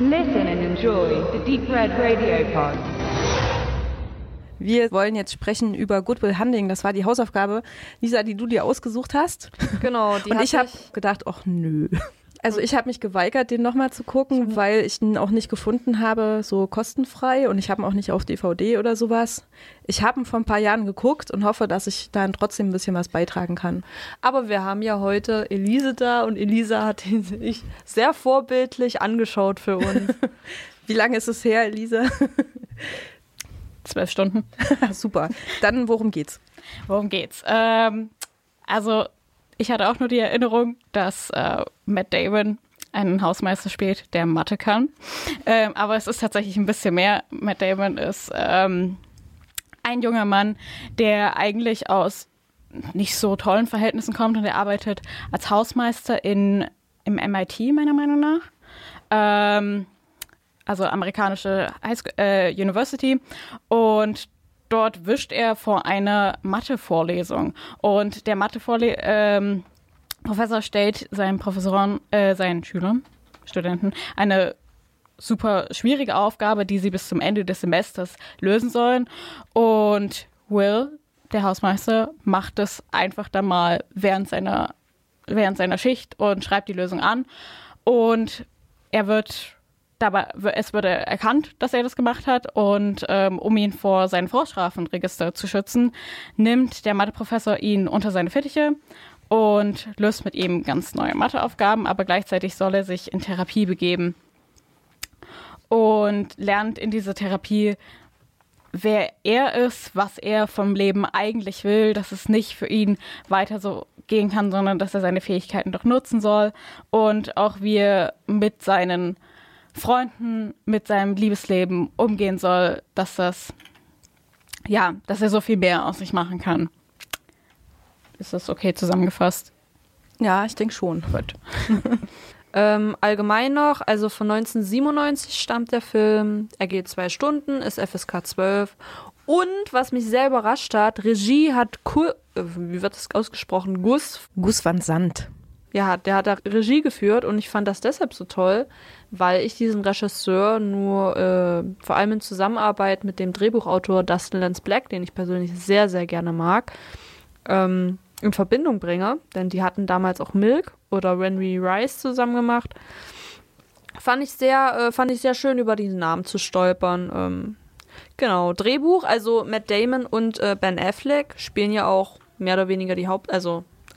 Listen and enjoy the Deep Red Radio Pod. Wir wollen jetzt sprechen über Goodwill Hunting. Das war die Hausaufgabe, Lisa, die du dir ausgesucht hast. Genau. Die und ich habe gedacht, ach nö. Also ich habe mich geweigert, den nochmal zu gucken, weil ich ihn auch nicht gefunden habe, so kostenfrei. Und ich habe ihn auch nicht auf DVD oder sowas. Ich habe ihn vor ein paar Jahren geguckt und hoffe, dass ich dann trotzdem ein bisschen was beitragen kann. Aber wir haben ja heute Elise da und Elisa hat ihn sich sehr vorbildlich angeschaut für uns. Wie lange ist es her, Elisa? 12 Stunden. Super. Dann worum geht's? Worum geht's? Also ich hatte auch nur die Erinnerung, dass Matt Damon einen Hausmeister spielt, der Mathe kann. Aber es ist tatsächlich ein bisschen mehr. Matt Damon ist ein junger Mann, der eigentlich aus nicht so tollen Verhältnissen kommt und er arbeitet als Hausmeister im MIT, meiner Meinung nach. Also amerikanische University. Und dort wischt er vor einer Mathe-Vorlesung und der Mathe-Professor stellt seinen Studenten, eine super schwierige Aufgabe, die sie bis zum Ende des Semesters lösen sollen. Und Will, der Hausmeister, macht es einfach dann mal während seiner Schicht und schreibt die Lösung an. Und es wird erkannt, dass er das gemacht hat und um ihn vor seinem Vorstrafenregister zu schützen, nimmt der Matheprofessor ihn unter seine Fittiche und löst mit ihm ganz neue Matheaufgaben, aber gleichzeitig soll er sich in Therapie begeben und lernt in dieser Therapie, wer er ist, was er vom Leben eigentlich will, dass es nicht für ihn weiter so gehen kann, sondern dass er seine Fähigkeiten doch nutzen soll und auch wie er mit seinen Freunden, mit seinem Liebesleben umgehen soll, dass er so viel mehr aus sich machen kann. Ist das okay zusammengefasst? Ja, ich denke schon. Gut. Allgemein noch, also von 1997 stammt der Film, er geht 2 Stunden, ist FSK 12 und was mich sehr überrascht hat, Regie hat, wie wird das ausgesprochen, Gus Van Sant. Ja, der hat da Regie geführt und ich fand das deshalb so toll, weil ich diesen Regisseur nur vor allem in Zusammenarbeit mit dem Drehbuchautor Dustin Lance Black, den ich persönlich sehr, sehr gerne mag, in Verbindung bringe. Denn die hatten damals auch Milk oder When We Rise zusammen gemacht. Fand ich sehr schön, über diesen Namen zu stolpern. Genau, Drehbuch, also Matt Damon und Ben Affleck spielen ja auch mehr oder weniger die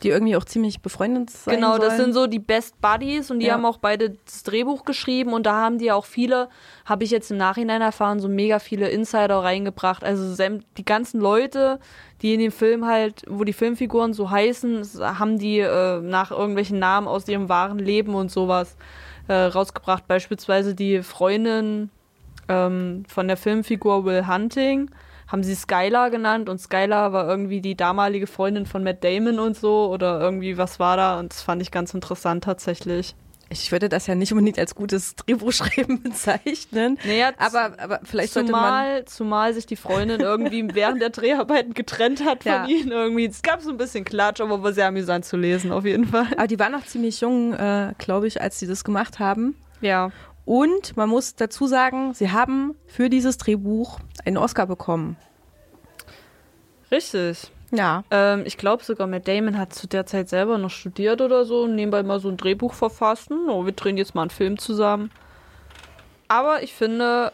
die irgendwie auch ziemlich befreundet sein sollen. Genau, das sind so die Best Buddies und die haben auch beide das Drehbuch geschrieben und da haben die auch viele, habe ich jetzt im Nachhinein erfahren, so mega viele Insider reingebracht. Also die ganzen Leute, die in dem Film halt, wo die Filmfiguren so heißen, haben die nach irgendwelchen Namen aus ihrem wahren Leben und sowas rausgebracht. Beispielsweise die Freundin von der Filmfigur Will Hunting, haben sie Skylar genannt und Skylar war irgendwie die damalige Freundin von Matt Damon und so oder irgendwie was war da und das fand ich ganz interessant tatsächlich. Ich würde das ja nicht unbedingt als gutes Drehbuchschreiben bezeichnen, naja, aber vielleicht zumal sich die Freundin irgendwie während der Dreharbeiten getrennt hat von ihnen irgendwie. Es gab so ein bisschen Klatsch, aber war sehr amüsant zu lesen auf jeden Fall. Aber die waren noch ziemlich jung, glaube ich, als sie das gemacht haben. Ja. Und man muss dazu sagen, sie haben für dieses Drehbuch einen Oscar bekommen. Richtig. Ja. Ich glaube sogar, Matt Damon hat zu der Zeit selber noch studiert oder so und nebenbei mal so ein Drehbuch verfasst. Oh, wir drehen jetzt mal einen Film zusammen. Aber ich finde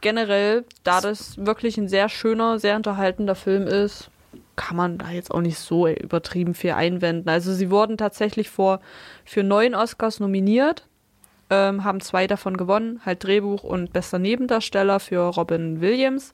generell, da das wirklich ein sehr schöner, sehr unterhaltender Film ist, kann man da jetzt auch nicht so übertrieben viel einwenden. Also sie wurden tatsächlich für 9 Oscars nominiert. Haben 2 davon gewonnen, halt Drehbuch und bester Nebendarsteller für Robin Williams.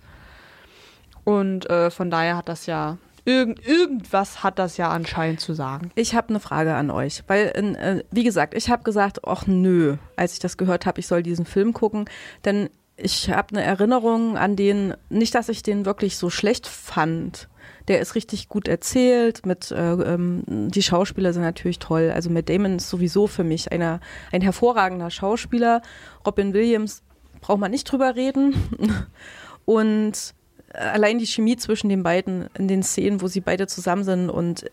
Und von daher hat das ja, irgendwas hat das ja anscheinend zu sagen. Ich habe eine Frage an euch, weil, wie gesagt, ich habe gesagt, ach nö, als ich das gehört habe, ich soll diesen Film gucken, denn ich habe eine Erinnerung an den, nicht, dass ich den wirklich so schlecht fand. Der ist richtig gut erzählt, die Schauspieler sind natürlich toll. Also Matt Damon ist sowieso für mich ein hervorragender Schauspieler. Robin Williams braucht man nicht drüber reden. Und allein die Chemie zwischen den beiden in den Szenen, wo sie beide zusammen sind und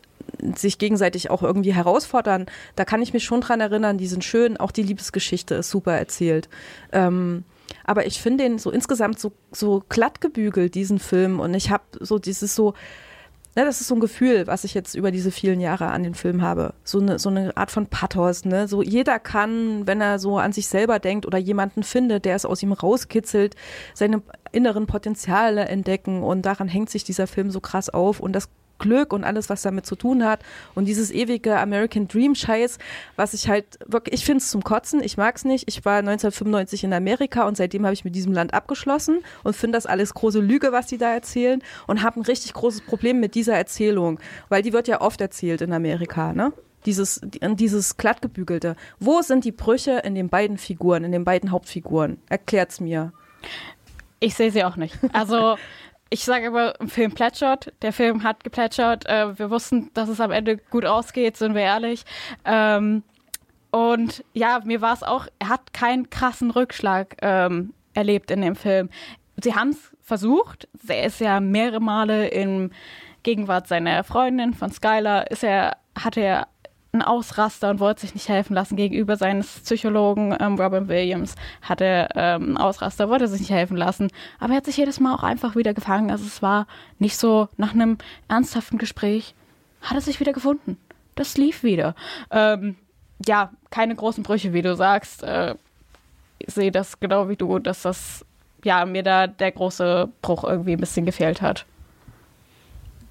sich gegenseitig auch irgendwie herausfordern, da kann ich mich schon dran erinnern, die sind schön, auch die Liebesgeschichte ist super erzählt. Aber ich finde den so insgesamt so glatt gebügelt, diesen Film, und ich habe so dieses so, ne, das ist so ein Gefühl, was ich jetzt über diese vielen Jahre an den Film habe. So eine Art von Pathos, ne? So jeder kann, wenn er so an sich selber denkt oder jemanden findet, der es aus ihm rauskitzelt, seine inneren Potenziale entdecken, und daran hängt sich dieser Film so krass auf, und das Glück und alles, was damit zu tun hat, und dieses ewige American Dream Scheiß, was ich halt wirklich, ich finde es zum Kotzen, ich mag es nicht. Ich war 1995 in Amerika und seitdem habe ich mit diesem Land abgeschlossen und finde das alles große Lüge, was die da erzählen, und habe ein richtig großes Problem mit dieser Erzählung, weil die wird ja oft erzählt in Amerika, ne? Dieses glattgebügelte. Wo sind die Brüche in den beiden Figuren, in den beiden Hauptfiguren? Erklärt's mir. Ich sehe sie auch nicht. Also ich sage immer, der Film plätschert, der Film hat geplätschert, wir wussten, dass es am Ende gut ausgeht, sind wir ehrlich. Und ja, mir war es auch, er hat keinen krassen Rückschlag erlebt in dem Film. Sie haben es versucht, er ist ja mehrere Male in Gegenwart seiner Freundin von Skylar, hatte er einen Ausraster und wollte sich nicht helfen lassen gegenüber seines Psychologen Robin Williams. Hatte einen Ausraster, wollte sich nicht helfen lassen. Aber er hat sich jedes Mal auch einfach wieder gefangen. Also es war nicht so, nach einem ernsthaften Gespräch hat er sich wieder gefunden. Das lief wieder. Ja, keine großen Brüche, wie du sagst. Ich sehe das genau wie du, dass das, ja, mir da der große Bruch irgendwie ein bisschen gefehlt hat.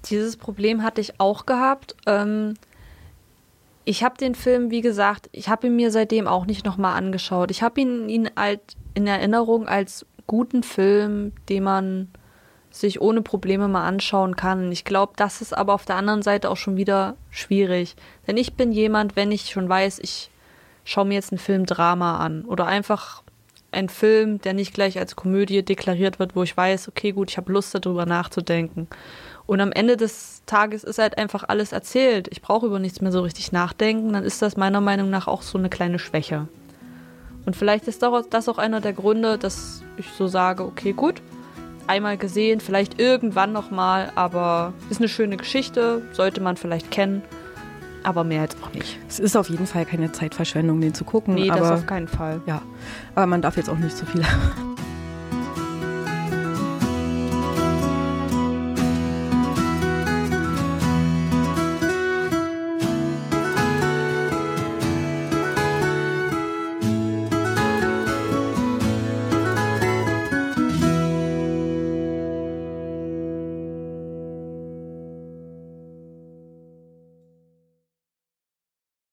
Dieses Problem hatte ich auch gehabt. Ich habe den Film, wie gesagt, ich habe ihn mir seitdem auch nicht nochmal angeschaut. Ich habe ihn halt in Erinnerung als guten Film, den man sich ohne Probleme mal anschauen kann. Ich glaube, das ist aber auf der anderen Seite auch schon wieder schwierig. Denn ich bin jemand, wenn ich schon weiß, ich schaue mir jetzt einen Film Drama an oder einfach einen Film, der nicht gleich als Komödie deklariert wird, wo ich weiß, okay, gut, ich habe Lust darüber nachzudenken. Und am Ende des Tages ist halt einfach alles erzählt. Ich brauche über nichts mehr so richtig nachdenken. Dann ist das meiner Meinung nach auch so eine kleine Schwäche. Und vielleicht ist das auch einer der Gründe, dass ich so sage, okay, gut, einmal gesehen, vielleicht irgendwann nochmal, aber ist eine schöne Geschichte, sollte man vielleicht kennen, aber mehr jetzt auch nicht. Es ist auf jeden Fall keine Zeitverschwendung, den zu gucken. Nee, das auf keinen Fall. Ja, aber man darf jetzt auch nicht so viel haben.